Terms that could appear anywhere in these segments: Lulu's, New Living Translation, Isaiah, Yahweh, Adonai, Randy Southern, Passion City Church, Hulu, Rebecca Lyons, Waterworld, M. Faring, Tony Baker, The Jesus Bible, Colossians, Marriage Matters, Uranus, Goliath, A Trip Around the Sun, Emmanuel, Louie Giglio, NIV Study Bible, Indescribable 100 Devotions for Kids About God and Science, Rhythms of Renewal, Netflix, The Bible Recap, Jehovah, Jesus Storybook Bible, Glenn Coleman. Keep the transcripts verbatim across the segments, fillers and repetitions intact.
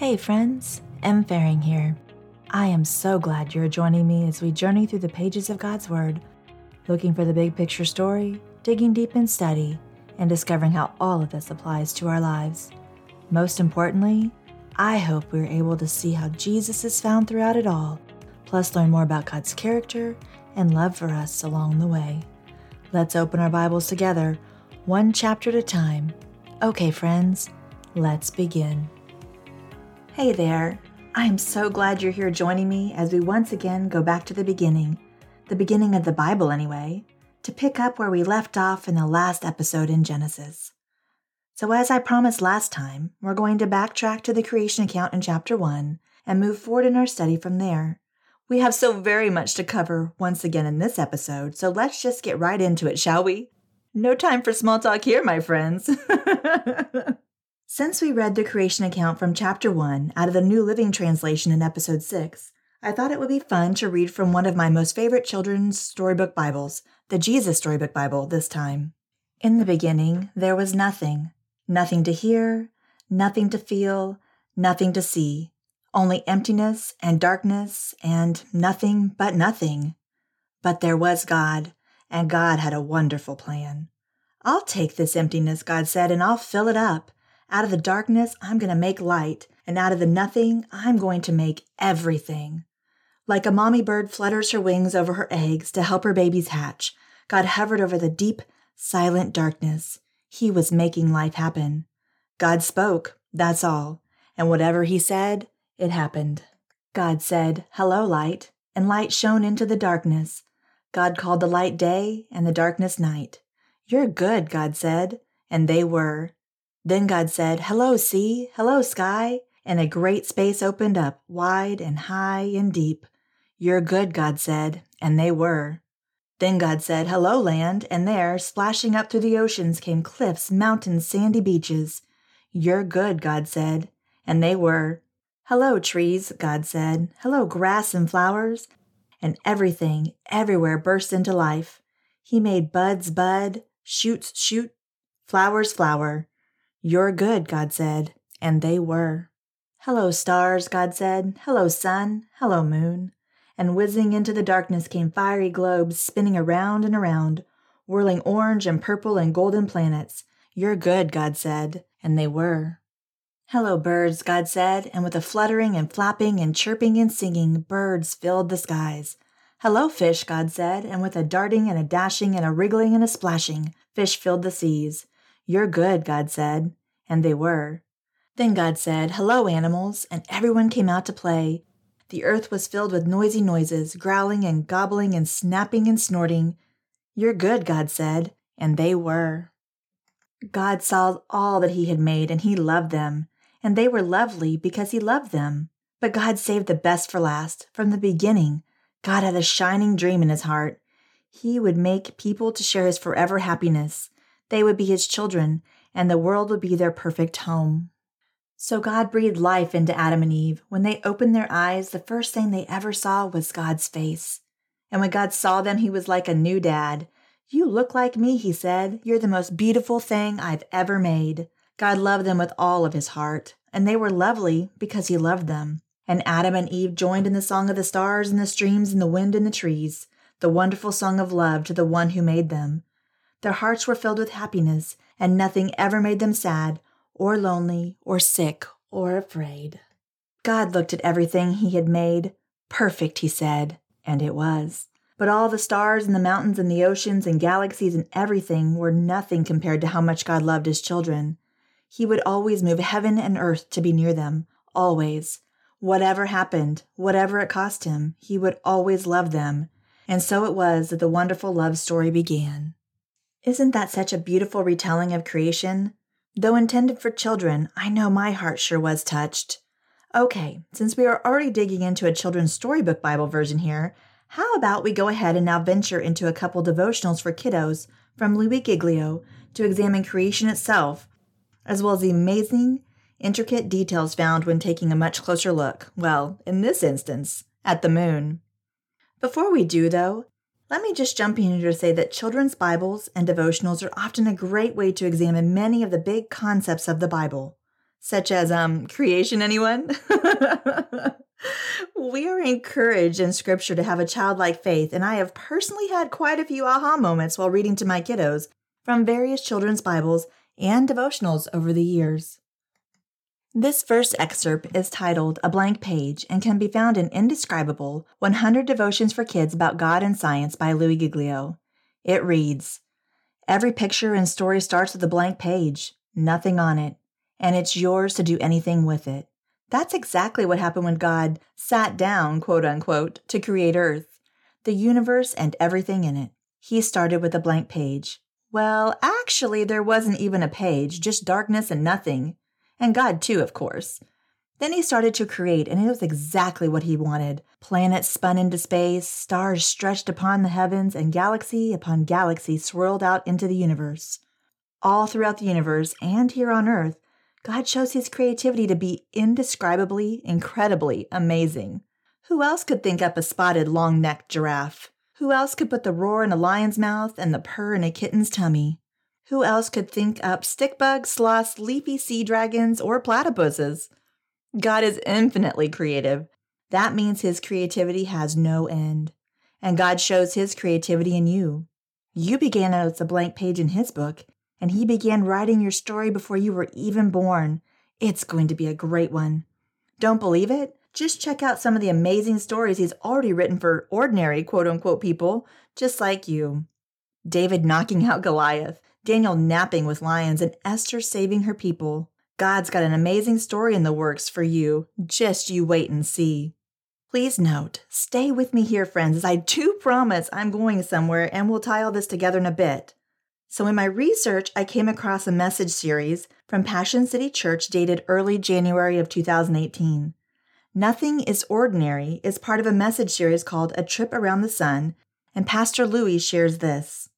Hey friends, M. Faring here. I am so glad you're joining me as we journey through the pages of God's Word, looking for the big picture story, digging deep in study, and discovering how all of this applies to our lives. Most importantly, I hope we're able to see how Jesus is found throughout it all, plus learn more about God's character and love for us along the way. Let's open our Bibles together, one chapter at a time. Okay, friends, let's begin. Hey there. I am so glad you're here joining me as we once again go back to the beginning, the beginning of the Bible anyway, to pick up where we left off in the last episode in Genesis. So as I promised last time, we're going to backtrack to the creation account in chapter one and move forward in our study from there. We have so very much to cover once again in this episode, so let's just get right into it, shall we? No time for small talk here, my friends. Since we read the creation account from chapter one out of the New Living Translation in episode six, I thought it would be fun to read from one of my most favorite children's storybook Bibles, the Jesus Storybook Bible, this time. In the beginning, there was nothing, nothing to hear, nothing to feel, nothing to see, only emptiness and darkness and nothing but nothing. But there was God, and God had a wonderful plan. I'll take this emptiness, God said, and I'll fill it up. Out of the darkness, I'm going to make light, and out of the nothing, I'm going to make everything. Like a mommy bird flutters her wings over her eggs to help her babies hatch, God hovered over the deep, silent darkness. He was making life happen. God spoke, that's all, and whatever he said, it happened. God said, "Hello, light," and light shone into the darkness. God called the light day and the darkness night. "You're good," God said, and they were. Then God said, "Hello, sea, hello, sky," and a great space opened up, wide and high and deep. "You're good," God said, and they were. Then God said, "Hello, land," and there, splashing up through the oceans, came cliffs, mountains, sandy beaches. "You're good," God said, and they were. "Hello, trees," God said, "hello, grass and flowers," and everything, everywhere burst into life. He made buds bud, shoots shoot, flowers flower. "You're good," God said, and they were. "Hello, stars," God said, "hello, sun, hello, moon." And whizzing into the darkness came fiery globes spinning around and around, whirling orange and purple and golden planets. "You're good," God said, and they were. "Hello, birds," God said, and with a fluttering and flapping and chirping and singing, birds filled the skies. "Hello, fish," God said, and with a darting and a dashing and a wriggling and a splashing, fish filled the seas. "You're good," God said, and they were. Then God said, "Hello, animals," and everyone came out to play. The earth was filled with noisy noises, growling and gobbling and snapping and snorting. "You're good," God said, and they were. God saw all that he had made, and he loved them, and they were lovely because he loved them. But God saved the best for last. From the beginning, God had a shining dream in his heart. He would make people to share his forever happiness. They would be his children, and the world would be their perfect home. So God breathed life into Adam and Eve. When they opened their eyes, the first thing they ever saw was God's face. And when God saw them, he was like a new dad. "You look like me," he said. "You're the most beautiful thing I've ever made." God loved them with all of his heart, and they were lovely because he loved them. And Adam and Eve joined in the song of the stars and the streams and the wind and the trees, the wonderful song of love to the one who made them. Their hearts were filled with happiness, and nothing ever made them sad, or lonely, or sick, or afraid. God looked at everything he had made. "Perfect," he said, and it was. But all the stars and the mountains and the oceans and galaxies and everything were nothing compared to how much God loved his children. He would always move heaven and earth to be near them, always. Whatever happened, whatever it cost him, he would always love them. And so it was that the wonderful love story began. Isn't that such a beautiful retelling of creation? Though intended for children, I know my heart sure was touched. Okay, since we are already digging into a children's storybook Bible version here, how about we go ahead and now venture into a couple devotionals for kiddos from Louie Giglio to examine creation itself, as well as the amazing, intricate details found when taking a much closer look, well, in this instance, at the moon. Before we do, though, let me just jump in here to say that children's Bibles and devotionals are often a great way to examine many of the big concepts of the Bible. such as um, creation, anyone? We are encouraged in Scripture to have a childlike faith, and I have personally had quite a few aha moments while reading to my kiddos from various children's Bibles and devotionals over the years. This first excerpt is titled A Blank Page and can be found in Indescribable one hundred Devotions for Kids About God and Science by Louie Giglio. It reads, "Every picture and story starts with a blank page, nothing on it, and it's yours to do anything with it." That's exactly what happened when God sat down, quote unquote, to create Earth, the universe, and everything in it. He started with a blank page. Well, actually, there wasn't even a page, just darkness and nothing. And God, too, of course. Then he started to create, and it was exactly what he wanted. Planets spun into space, stars stretched upon the heavens, and galaxy upon galaxy swirled out into the universe. All throughout the universe, and here on Earth, God shows his creativity to be indescribably, incredibly amazing. Who else could think up a spotted, long-necked giraffe? Who else could put the roar in a lion's mouth and the purr in a kitten's tummy? Who else could think up stick bugs, sloths, leafy sea dragons, or platypuses? God is infinitely creative. That means his creativity has no end. And God shows his creativity in you. You began out as a blank page in his book, and he began writing your story before you were even born. It's going to be a great one. Don't believe it? Just check out some of the amazing stories he's already written for ordinary, quote-unquote, people just like you. David knocking out Goliath, Daniel napping with lions, and Esther saving her people. God's got an amazing story in the works for you. Just you wait and see. Please note, stay with me here, friends, as I do promise I'm going somewhere, and we'll tie all this together in a bit. So in my research, I came across a message series from Passion City Church dated early January of two thousand eighteen. Nothing is Ordinary is part of a message series called A Trip Around the Sun, and Pastor Louie shares this.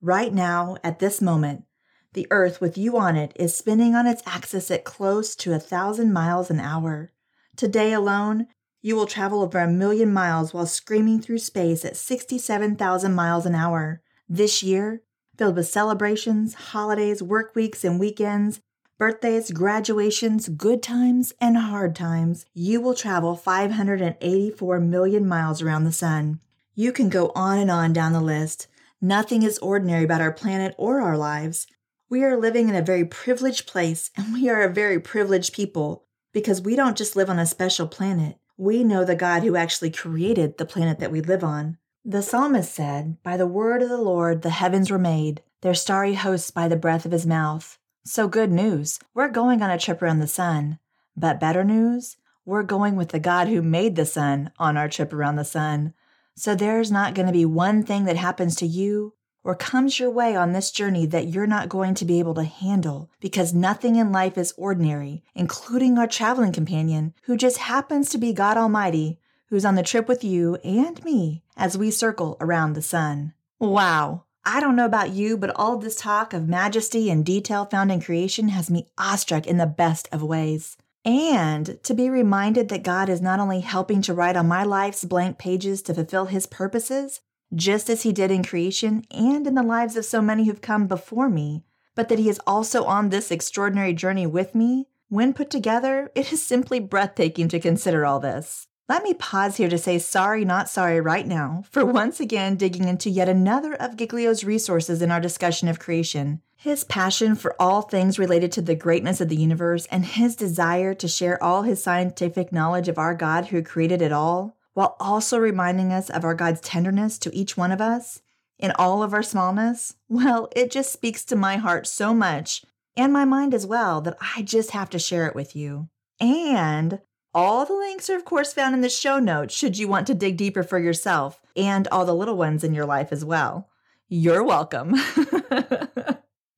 "Right now, at this moment, the Earth with you on it is spinning on its axis at close to a thousand miles an hour. Today alone, you will travel over a million miles while screaming through space at sixty-seven thousand miles an hour. This year, filled with celebrations, holidays, work weeks, and weekends, birthdays, graduations, good times, and hard times, you will travel five hundred eighty-four million miles around the sun." You can go on and on down the list. Nothing is ordinary about our planet or our lives. We are living in a very privileged place, and we are a very privileged people because we don't just live on a special planet. We know the God who actually created the planet that we live on. The psalmist said, "By the word of the Lord the heavens were made, their starry hosts by the breath of his mouth." So good news, we're going on a trip around the sun. But better news, we're going with the God who made the sun on our trip around the sun. So there's not going to be one thing that happens to you or comes your way on this journey that you're not going to be able to handle, because nothing in life is ordinary, including our traveling companion, who just happens to be God Almighty, who's on the trip with you and me as we circle around the sun. Wow! I don't know about you, but all this talk of majesty and detail found in creation has me awestruck in the best of ways. And to be reminded that God is not only helping to write on my life's blank pages to fulfill his purposes, just as he did in creation and in the lives of so many who've come before me, but that he is also on this extraordinary journey with me, when put together, it is simply breathtaking to consider all this. Let me pause here to say sorry, not sorry right now for once again digging into yet another of Giglio's resources in our discussion of creation. His passion for all things related to the greatness of the universe and his desire to share all his scientific knowledge of our God who created it all, while also reminding us of our God's tenderness to each one of us in all of our smallness, well, it just speaks to my heart so much and my mind as well that I just have to share it with you. And all the links are, of course, found in the show notes should you want to dig deeper for yourself and all the little ones in your life as well. You're welcome.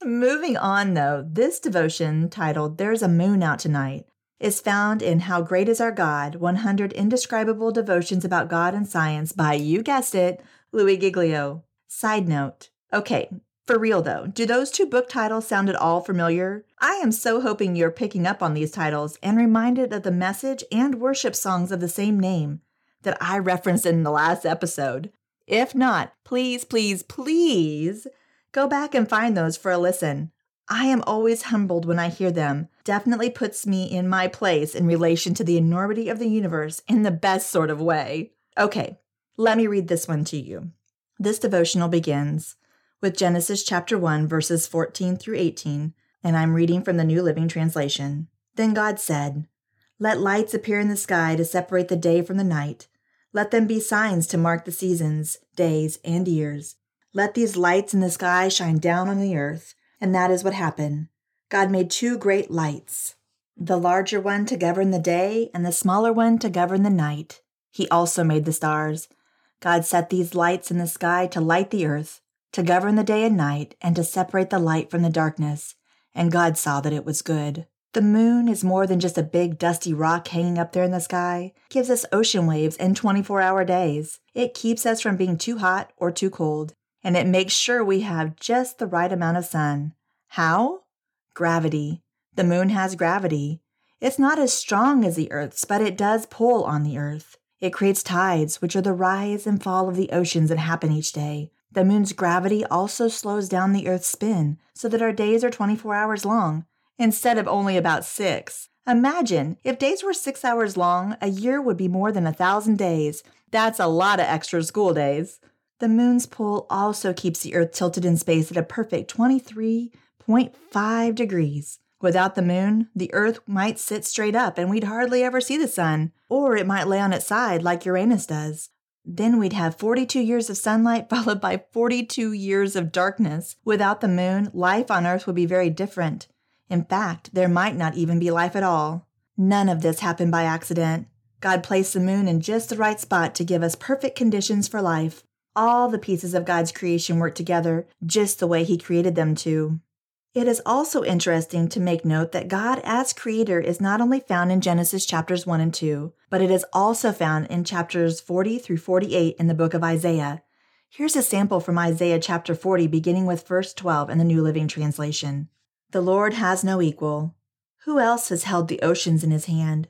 Moving on, though, this devotion titled There's a Moon Out Tonight is found in How Great Is Our God? one hundred Indescribable Devotions About God and Science by, you guessed it, Louie Giglio. Side note. Okay, for real, though, do those two book titles sound at all familiar? I am so hoping you're picking up on these titles and reminded of the message and worship songs of the same name that I referenced in the last episode. If not, please, please, please go back and find those for a listen. I am always humbled when I hear them. Definitely puts me in my place in relation to the enormity of the universe in the best sort of way. Okay, let me read this one to you. This devotional begins with Genesis chapter one, verses fourteen through eighteen, and I'm reading from the New Living Translation. Then God said, "Let lights appear in the sky to separate the day from the night. Let them be signs to mark the seasons, days, and years. Let these lights in the sky shine down on the earth." And that is what happened. God made two great lights, the larger one to govern the day and the smaller one to govern the night. He also made the stars. God set these lights in the sky to light the earth, to govern the day and night, and to separate the light from the darkness. And God saw that it was good. The moon is more than just a big dusty rock hanging up there in the sky. It gives us ocean waves and twenty-four hour days. It keeps us from being too hot or too cold. And it makes sure we have just the right amount of sun. How? Gravity. The moon has gravity. It's not as strong as the Earth's, but it does pull on the Earth. It creates tides, which are the rise and fall of the oceans that happen each day. The moon's gravity also slows down the Earth's spin so that our days are twenty-four hours long, instead of only about six. Imagine, if days were six hours long, a year would be more than a thousand days. That's a lot of extra school days. The moon's pull also keeps the Earth tilted in space at a perfect twenty-three point five degrees. Without the moon, the Earth might sit straight up and we'd hardly ever see the sun, or it might lay on its side like Uranus does. Then we'd have forty-two years of sunlight followed by forty-two years of darkness. Without the moon, life on Earth would be very different. In fact, there might not even be life at all. None of this happened by accident. God placed the moon in just the right spot to give us perfect conditions for life. All the pieces of God's creation work together just the way He created them to. It is also interesting to make note that God as creator is not only found in Genesis chapters one and two, but it is also found in chapters forty through forty-eight in the book of Isaiah. Here's a sample from Isaiah chapter forty, beginning with verse twelve in the New Living Translation. "The Lord has no equal. Who else has held the oceans in His hand?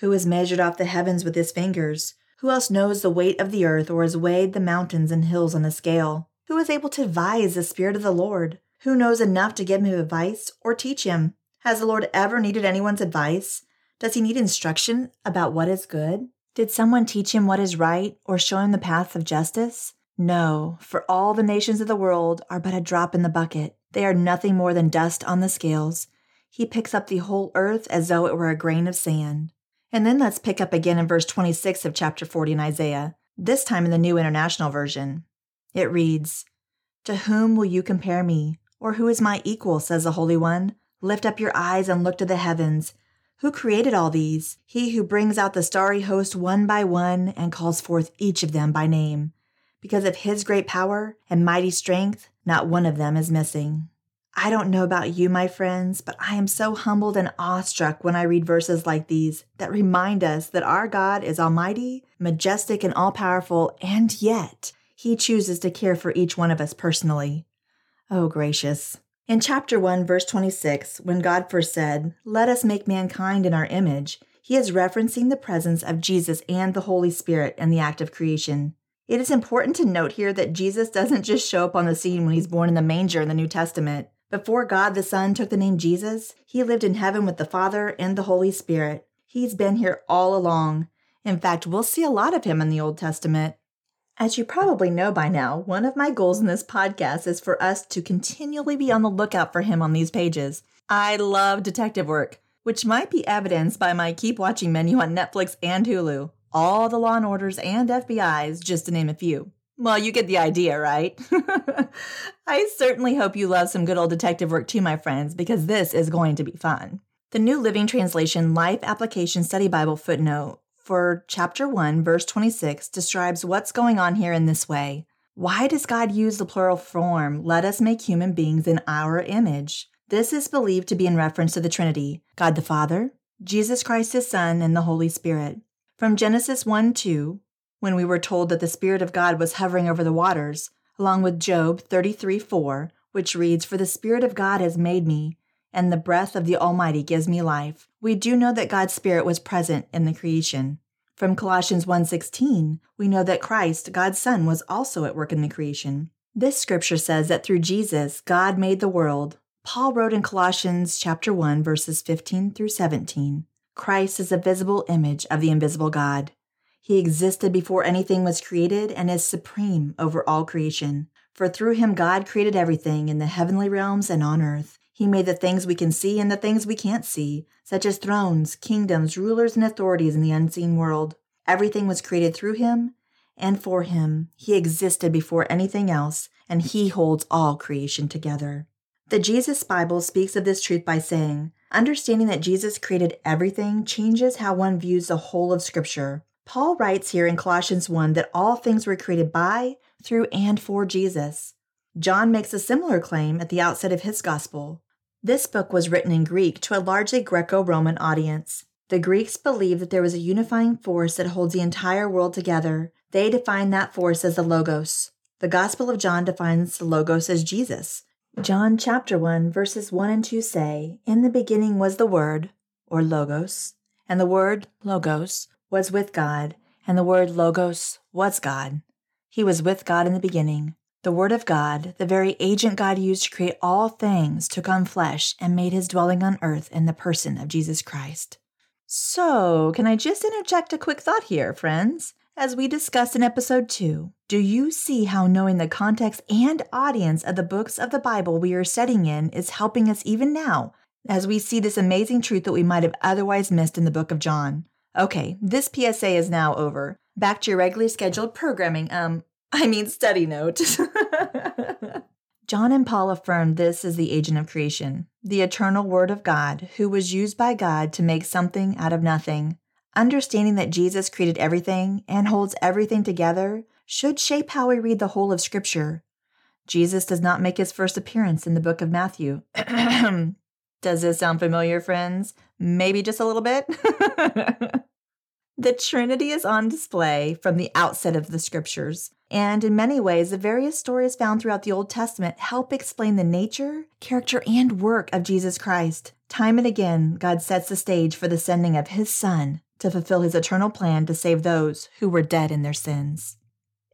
Who has measured off the heavens with His fingers? Who else knows the weight of the earth or has weighed the mountains and hills on a scale? Who is able to advise the Spirit of the Lord? Who knows enough to give Him advice or teach Him? Has the Lord ever needed anyone's advice? Does He need instruction about what is good? Did someone teach Him what is right or show Him the path of justice? No, for all the nations of the world are but a drop in the bucket. They are nothing more than dust on the scales. He picks up the whole earth as though it were a grain of sand." And then let's pick up again in verse twenty-six of chapter forty in Isaiah, this time in the New International Version. It reads, "To whom will you compare me? Or who is my equal, says the Holy One? Lift up your eyes and look to the heavens. Who created all these? He who brings out the starry host one by one and calls forth each of them by name. Because of His great power and mighty strength, not one of them is missing." I don't know about you, my friends, but I am so humbled and awestruck when I read verses like these that remind us that our God is almighty, majestic, and all-powerful, and yet He chooses to care for each one of us personally. Oh, gracious. In chapter one, verse twenty-six, when God first said, "Let us make mankind in our image," He is referencing the presence of Jesus and the Holy Spirit in the act of creation. It is important to note here that Jesus doesn't just show up on the scene when He's born in the manger in the New Testament. Before God the Son took the name Jesus, He lived in heaven with the Father and the Holy Spirit. He's been here all along. In fact, we'll see a lot of Him in the Old Testament. As you probably know by now, one of my goals in this podcast is for us to continually be on the lookout for Him on these pages. I love detective work, which might be evidenced by my Keep Watching menu on Netflix and Hulu, all the Law and Orders and F B Is, just to name a few. Well, you get the idea, right? I certainly hope you love some good old detective work too, my friends, because this is going to be fun. The New Living Translation Life Application Study Bible footnote for chapter one, verse twenty-six describes what's going on here in this way. Why does God use the plural form, "Let us make human beings in our image"? This is believed to be in reference to the Trinity, God the Father, Jesus Christ His Son, and the Holy Spirit. From Genesis one two, when we were told that the Spirit of God was hovering over the waters, along with Job thirty-three four, which reads, "For the Spirit of God has made me, and the breath of the Almighty gives me life." We do know that God's Spirit was present in the creation. From Colossians one sixteen, we know that Christ, God's Son, was also at work in the creation. This scripture says that through Jesus, God made the world, Paul wrote in Colossians chapter one, verses fifteen through seventeen, "Christ is a visible image of the invisible God. He existed before anything was created and is supreme over all creation. For through him God created everything in the heavenly realms and on earth. He made the things we can see and the things we can't see, such as thrones, kingdoms, rulers, and authorities in the unseen world. Everything was created through him and for him. He existed before anything else, and he holds all creation together." The Jesus Bible speaks of this truth by saying, "Understanding that Jesus created everything changes how one views the whole of Scripture." Paul writes here in Colossians one that all things were created by, through, and for Jesus. John makes a similar claim at the outset of his gospel. This book was written in Greek to a largely Greco-Roman audience. The Greeks believed that there was a unifying force that holds the entire world together. They defined that force as the Logos. The Gospel of John defines the Logos as Jesus. John chapter one, verses one and two say, "In the beginning was the Word," or Logos, "and the Word," Logos, "was with God, and the Word," Logos, "was God." He was with God in the beginning. The Word of God, the very agent God used to create all things, took on flesh and made his dwelling on earth in the person of Jesus Christ. So, can I just interject a quick thought here, friends? As we discussed in episode two, do you see how knowing the context and audience of the books of the Bible we are studying in is helping us even now, as we see this amazing truth that we might have otherwise missed in the book of John? Okay, this P S A is now over. Back to your regularly scheduled programming, um... I mean, study note. John and Paul affirmed this is the agent of creation, the eternal Word of God, who was used by God to make something out of nothing. Understanding that Jesus created everything and holds everything together should shape how we read the whole of Scripture. Jesus does not make his first appearance in the book of Matthew. Does this sound familiar, friends? Maybe just a little bit? The Trinity is on display from the outset of the Scriptures, and in many ways, the various stories found throughout the Old Testament help explain the nature, character, and work of Jesus Christ. Time and again, God sets the stage for the sending of his Son to fulfill his eternal plan to save those who were dead in their sins.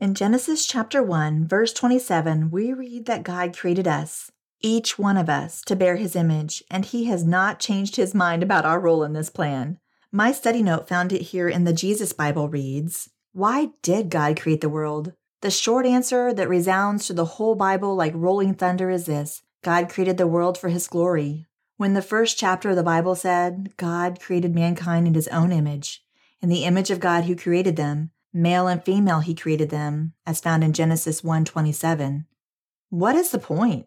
In Genesis chapter one, verse twenty-seven, we read that God created us, each one of us, to bear his image, and he has not changed his mind about our role in this plan. My study note found it here in the Jesus Bible reads, "Why did God create the world?" The short answer that resounds through the whole Bible like rolling thunder is this: God created the world for his glory. When the first chapter of the Bible said, "God created mankind in his own image. In the image of God who created them, male and female he created them," as found in Genesis one twenty-seven. What is the point?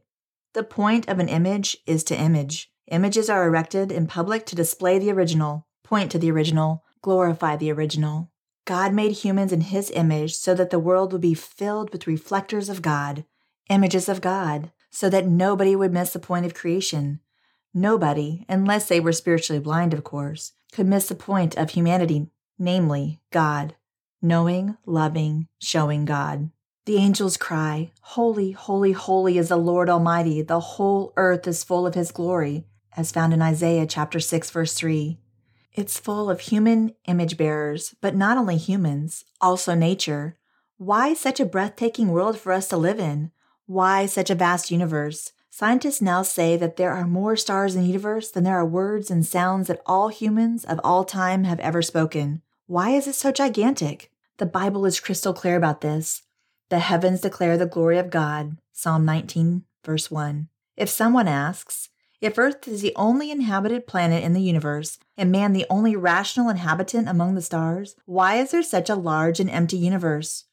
The point of an image is to image. Images are erected in public to display the original, point to the original, glorify the original. God made humans in his image so that the world would be filled with reflectors of God, images of God, so that nobody would miss the point of creation. Nobody, unless they were spiritually blind, of course, could miss the point of humanity, namely God, knowing, loving, showing God. The angels cry, "Holy, holy, holy is the Lord Almighty. The whole earth is full of his glory," as found in Isaiah chapter six, verse three. It's full of human image bearers, but not only humans, also nature. Why such a breathtaking world for us to live in? Why such a vast universe? Scientists now say that there are more stars in the universe than there are words and sounds that all humans of all time have ever spoken. Why is it so gigantic? The Bible is crystal clear about this. "The heavens declare the glory of God," Psalm nineteen, verse one. If someone asks, if Earth is the only inhabited planet in the universe, and man the only rational inhabitant among the stars, why is there such a large and empty universe?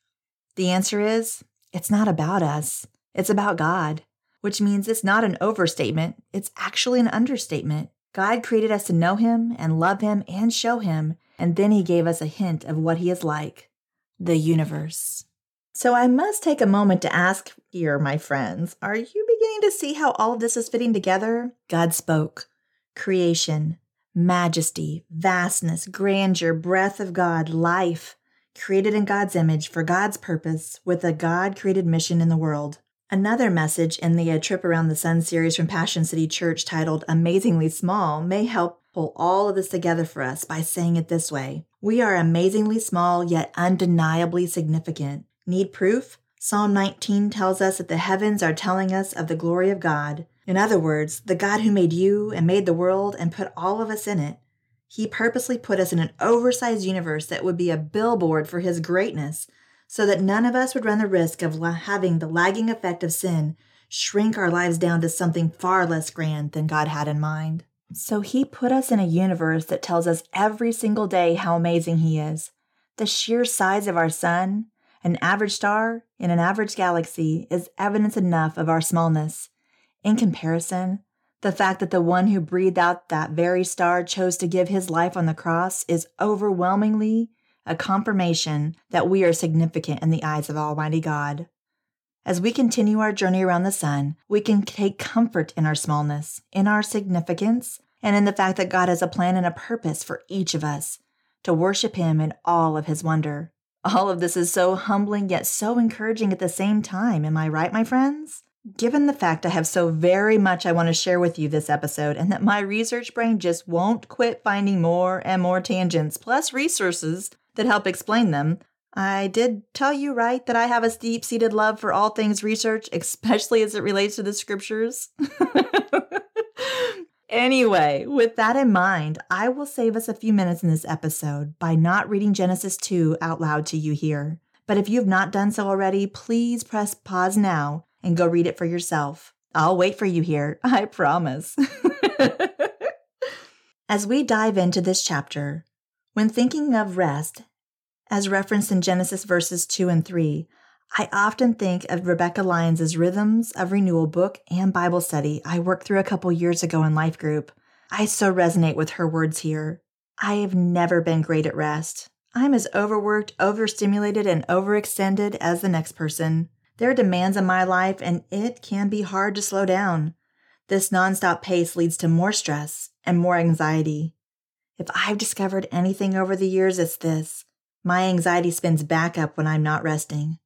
The answer is, it's not about us. It's about God. Which means it's not an overstatement. It's actually an understatement. God created us to know him and love him and show him, and then he gave us a hint of what he is like: the universe. So I must take a moment to ask here, my friends, are you beginning to see how all of this is fitting together? God spoke. Creation, majesty, vastness, grandeur, breath of God, life, created in God's image for God's purpose with a God-created mission in the world. Another message in the A Trip Around the Sun series from Passion City Church titled Amazingly Small may help pull all of this together for us by saying it this way: we are amazingly small yet undeniably significant. Need proof? Psalm nineteen tells us that the heavens are telling us of the glory of God, In other words, the God who made you and made the world and put all of us in it, he purposely put us in an oversized universe that would be a billboard for his greatness so that none of us would run the risk of la- having the lagging effect of sin shrink our lives down to something far less grand than God had in mind. So he put us in a universe that tells us every single day how amazing he is. The sheer size of our sun, an average star in an average galaxy, is evidence enough of our smallness. In comparison, the fact that the one who breathed out that very star chose to give his life on the cross is overwhelmingly a confirmation that we are significant in the eyes of Almighty God. As we continue our journey around the sun, we can take comfort in our smallness, in our significance, and in the fact that God has a plan and a purpose for each of us, to worship him in all of his wonder. All of this is so humbling yet so encouraging at the same time, am I right, my friends? Given the fact I have so very much I want to share with you this episode and that my research brain just won't quit finding more and more tangents plus resources that help explain them, I did tell you, right, that I have a deep-seated love for all things research, especially as it relates to the scriptures. Anyway, with that in mind, I will save us a few minutes in this episode by not reading Genesis two out loud to you here. But if you have not done so already, please press pause now and go read it for yourself. I'll wait for you here, I promise. As we dive into this chapter, when thinking of rest, as referenced in Genesis verses two and three, I often think of Rebecca Lyons' Rhythms of Renewal book and Bible study I worked through a couple years ago in Life Group. I so resonate with her words here. I have never been great at rest. I'm as overworked, overstimulated, and overextended as the next person. There are demands on my life, and it can be hard to slow down. This nonstop pace leads to more stress and more anxiety. If I've discovered anything over the years, it's this. My anxiety spins back up when I'm not resting.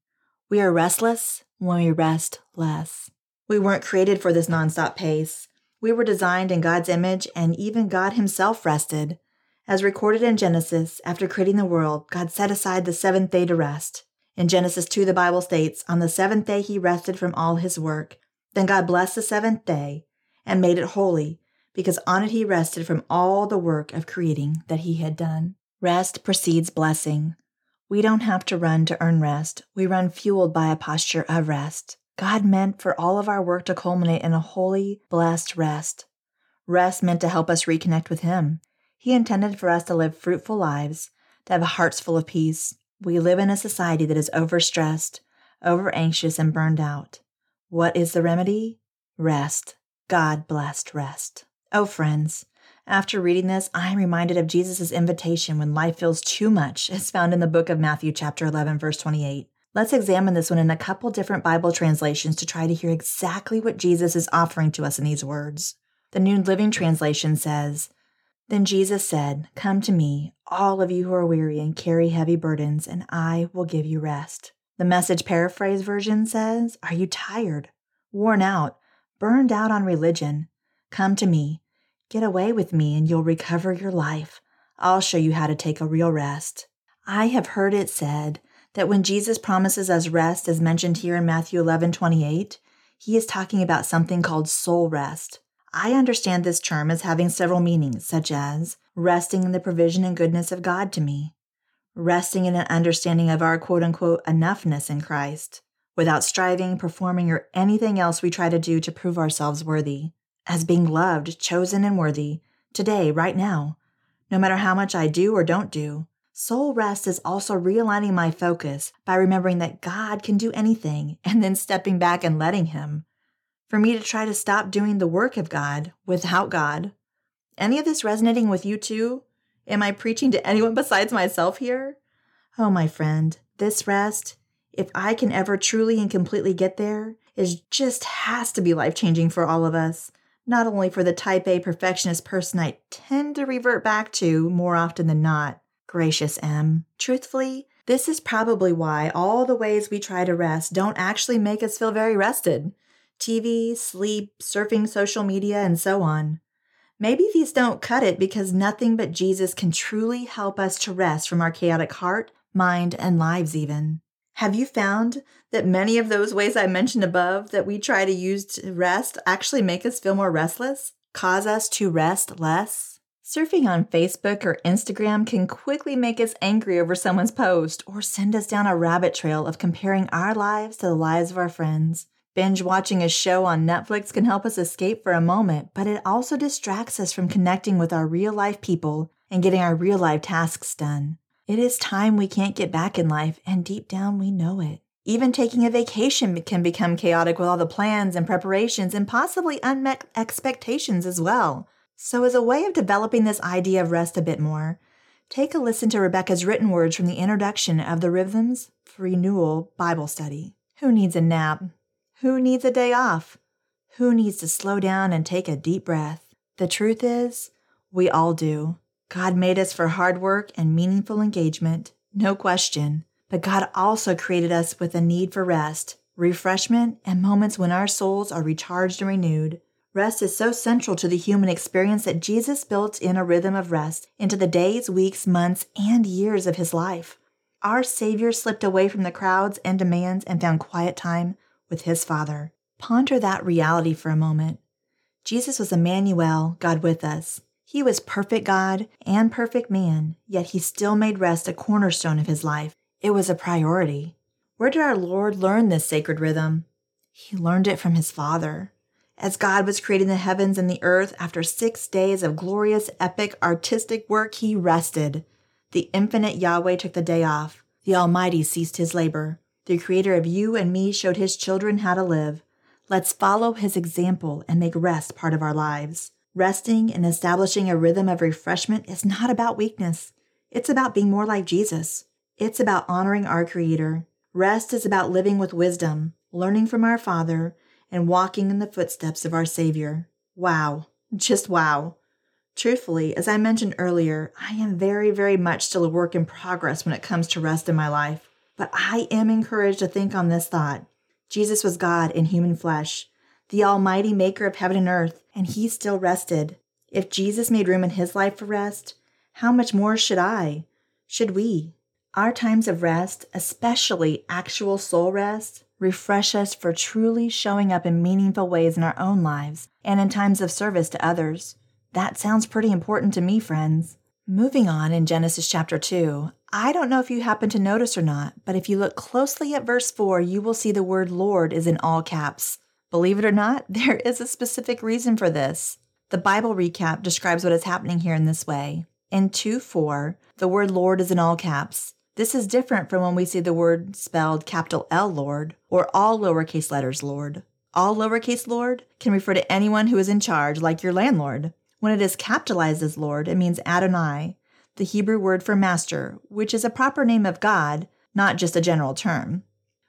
We are restless when we rest less. We weren't created for this nonstop pace. We were designed in God's image, and even God himself rested. As recorded in Genesis, after creating the world, God set aside the seventh day to rest. In Genesis two, the Bible states, "On the seventh day he rested from all his work. Then God blessed the seventh day and made it holy, because on it he rested from all the work of creating that he had done." Rest precedes blessing. We don't have to run to earn rest. We run fueled by a posture of rest. God meant for all of our work to culminate in a holy, blessed rest. Rest meant to help us reconnect with him. He intended for us to live fruitful lives, to have hearts full of peace. We live in a society that is overstressed, overanxious, and burned out. What is the remedy? Rest. God-blessed rest. Oh, friends. After reading this, I am reminded of Jesus' invitation when life feels too much, as found in the book of Matthew, chapter eleven, verse twenty-eight. Let's examine this one in a couple different Bible translations to try to hear exactly what Jesus is offering to us in these words. The New Living Translation says, "Then Jesus said, 'Come to me, all of you who are weary and carry heavy burdens, and I will give you rest.'" The Message Paraphrase version says, "Are you tired, worn out, burned out on religion? Come to me. Get away with me and you'll recover your life. I'll show you how to take a real rest." I have heard it said that when Jesus promises us rest, as mentioned here in Matthew eleven twenty-eight, he is talking about something called soul rest. I understand this term as having several meanings, such as resting in the provision and goodness of God to me, resting in an understanding of our quote-unquote enoughness in Christ, without striving, performing, or anything else we try to do to prove ourselves worthy, as being loved, chosen, and worthy, today, right now, no matter how much I do or don't do. Soul rest is also realigning my focus by remembering that God can do anything and then stepping back and letting him. For me to try to stop doing the work of God without God. Any of this resonating with you too? Am I preaching to anyone besides myself here? Oh, my friend, this rest, if I can ever truly and completely get there, is just has to be life-changing for all of us. Not only for the type A perfectionist person I tend to revert back to more often than not. Gracious M. Truthfully, this is probably why all the ways we try to rest don't actually make us feel very rested. T V, sleep, surfing social media, and so on. Maybe these don't cut it because nothing but Jesus can truly help us to rest from our chaotic heart, mind, and lives even. Have you found that many of those ways I mentioned above that we try to use to rest actually make us feel more restless, cause us to rest less? Surfing on Facebook or Instagram can quickly make us angry over someone's post or send us down a rabbit trail of comparing our lives to the lives of our friends. Binge watching a show on Netflix can help us escape for a moment, but it also distracts us from connecting with our real-life people and getting our real-life tasks done. It is time we can't get back in life, and deep down we know it. Even taking a vacation can become chaotic with all the plans and preparations and possibly unmet expectations as well. So as a way of developing this idea of rest a bit more, take a listen to Rebecca's written words from the introduction of the Rhythms of Renewal Bible study. Who needs a nap? Who needs a day off? Who needs to slow down and take a deep breath? The truth is, we all do. God made us for hard work and meaningful engagement, no question. But God also created us with a need for rest, refreshment, and moments when our souls are recharged and renewed. Rest is so central to the human experience that Jesus built in a rhythm of rest into the days, weeks, months, and years of his life. Our Savior slipped away from the crowds and demands and found quiet time with his Father. Ponder that reality for a moment. Jesus was Emmanuel, God with us. He was perfect God and perfect man, yet he still made rest a cornerstone of his life. It was a priority. Where did our Lord learn this sacred rhythm? He learned it from his Father. As God was creating the heavens and the earth, after six days of glorious, epic, artistic work, he rested. The infinite Yahweh took the day off. The Almighty ceased his labor. The Creator of you and me showed his children how to live. Let's follow his example and make rest part of our lives. Resting and establishing a rhythm of refreshment is not about weakness. It's about being more like Jesus. It's about honoring our Creator. Rest is about living with wisdom, learning from our Father, and walking in the footsteps of our Savior. Wow. Just wow. Truthfully, as I mentioned earlier, I am very, very much still a work in progress when it comes to rest in my life. But I am encouraged to think on this thought. Jesus was God in human flesh, the Almighty Maker of heaven and earth, and he still rested. If Jesus made room in his life for rest, how much more should I? Should we? Our times of rest, especially actual soul rest, refresh us for truly showing up in meaningful ways in our own lives and in times of service to others. That sounds pretty important to me, friends. Moving on in Genesis chapter two, I don't know if you happen to notice or not, but if you look closely at verse four, you will see the word Lord is in all caps. Believe it or not, there is a specific reason for this. The Bible Recap describes what is happening here in this way. In two four, the word Lord is in all caps. This is different from when we see the word spelled capital L Lord or all lowercase letters Lord. All lowercase Lord can refer to anyone who is in charge, like your landlord. When it is capitalized as Lord, it means Adonai, the Hebrew word for master, which is a proper name of God, not just a general term.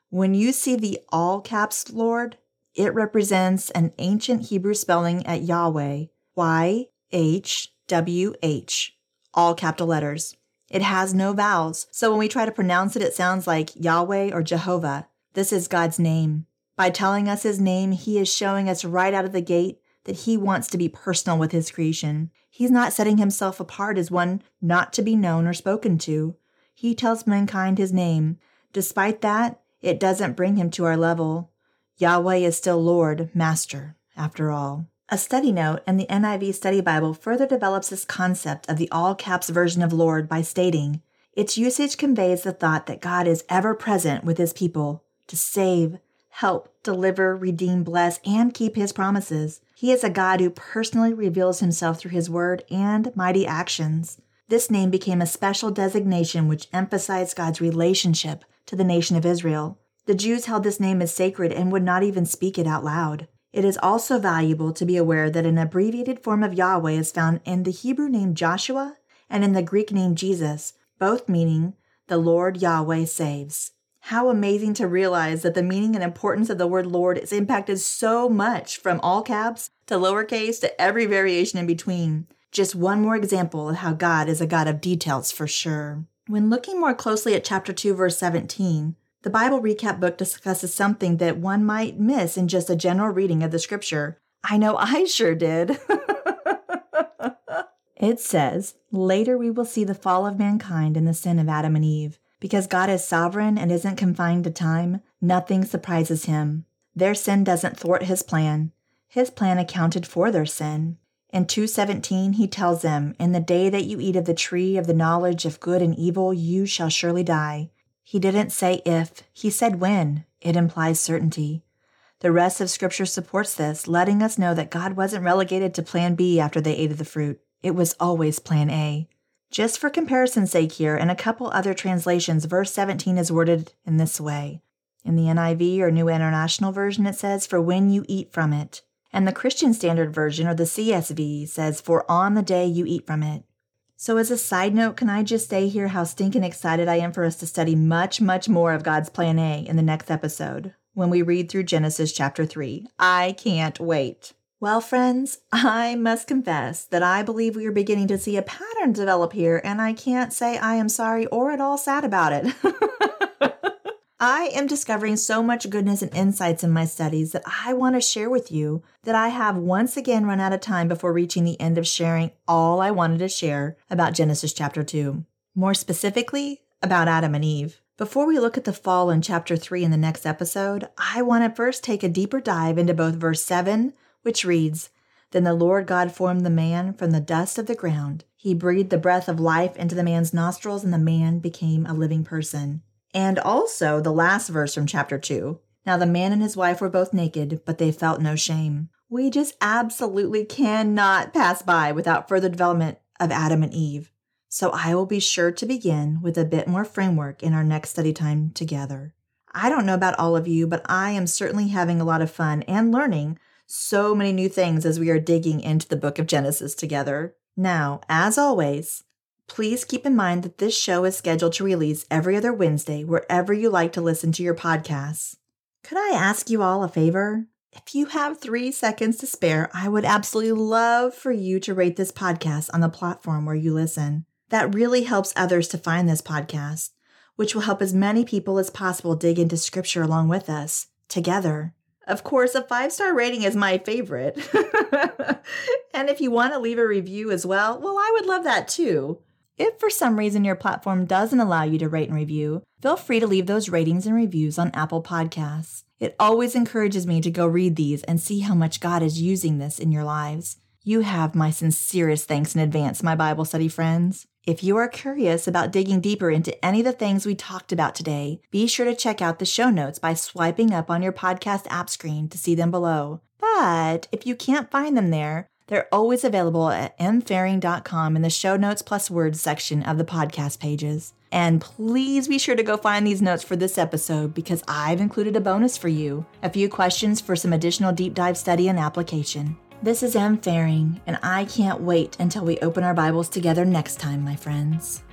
When you see the all caps Lord, it represents an ancient Hebrew spelling at Yahweh, Y H W H, all capital letters. It has no vowels, so when we try to pronounce it, it sounds like Yahweh or Jehovah. This is God's name. By telling us his name, he is showing us right out of the gate that he wants to be personal with his creation. He's not setting himself apart as one not to be known or spoken to. He tells mankind his name. Despite that, it doesn't bring him to our level. Yahweh is still Lord, Master, after all. A study note in the N I V Study Bible further develops this concept of the all-caps version of Lord by stating, its usage conveys the thought that God is ever-present with his people to save, help, deliver, redeem, bless, and keep his promises. He is a God who personally reveals himself through his word and mighty actions. This name became a special designation which emphasized God's relationship to the nation of Israel. The Jews held this name as sacred and would not even speak it out loud. It is also valuable to be aware that an abbreviated form of Yahweh is found in the Hebrew name Joshua and in the Greek name Jesus, both meaning, the Lord Yahweh saves. How amazing to realize that the meaning and importance of the word Lord is impacted so much from all caps to lowercase to every variation in between. Just one more example of how God is a God of details for sure. When looking more closely at chapter two, verse seventeen, the Bible Recap book discusses something that one might miss in just a general reading of the scripture. I know I sure did. It says, later we will see the fall of mankind and the sin of Adam and Eve. Because God is sovereign and isn't confined to time, nothing surprises him. Their sin doesn't thwart his plan. His plan accounted for their sin. In two seventeen, he tells them, "In the day that you eat of the tree of the knowledge of good and evil, you shall surely die." He didn't say if, he said when. It implies certainty. The rest of Scripture supports this, letting us know that God wasn't relegated to Plan B after they ate of the fruit. It was always Plan A. Just for comparison's sake here, in a couple other translations, verse seventeen is worded in this way. In the N I V or New International Version, it says, "For when you eat from it." And the Christian Standard Version, or the C S V, says, "For on the day you eat from it." So as a side note, can I just say here how stinking excited I am for us to study much, much more of God's Plan A in the next episode, when we read through Genesis chapter three. I can't wait. Well, friends, I must confess that I believe we are beginning to see a pattern develop here, and I can't say I am sorry or at all sad about it. I am discovering so much goodness and insights in my studies that I want to share with you that I have once again run out of time before reaching the end of sharing all I wanted to share about Genesis chapter two, more specifically about Adam and Eve. Before we look at the fall in chapter three in the next episode, I want to first take a deeper dive into both verse seven, which reads, "Then the Lord God formed the man from the dust of the ground. He breathed the breath of life into the man's nostrils, and the man became a living person." And also the last verse from chapter two. "Now the man and his wife were both naked, but they felt no shame." We just absolutely cannot pass by without further development of Adam and Eve. So I will be sure to begin with a bit more framework in our next study time together. I don't know about all of you, but I am certainly having a lot of fun and learning so many new things as we are digging into the book of Genesis together. Now, as always, please keep in mind that this show is scheduled to release every other Wednesday wherever you like to listen to your podcasts. Could I ask you all a favor? If you have three seconds to spare, I would absolutely love for you to rate this podcast on the platform where you listen. That really helps others to find this podcast, which will help as many people as possible dig into Scripture along with us, together. Of course, a five-star rating is my favorite. And if you want to leave a review as well, well, I would love that too. If for some reason your platform doesn't allow you to rate and review, feel free to leave those ratings and reviews on Apple Podcasts. It always encourages me to go read these and see how much God is using this in your lives. You have my sincerest thanks in advance, my Bible study friends. If you are curious about digging deeper into any of the things we talked about today, be sure to check out the show notes by swiping up on your podcast app screen to see them below. But if you can't find them there, they're always available at m faring dot com in the show notes plus words section of the podcast pages. And please be sure to go find these notes for this episode because I've included a bonus for you, a few questions for some additional deep dive study and application. This is M. Faring, and I can't wait until we open our Bibles together next time, my friends.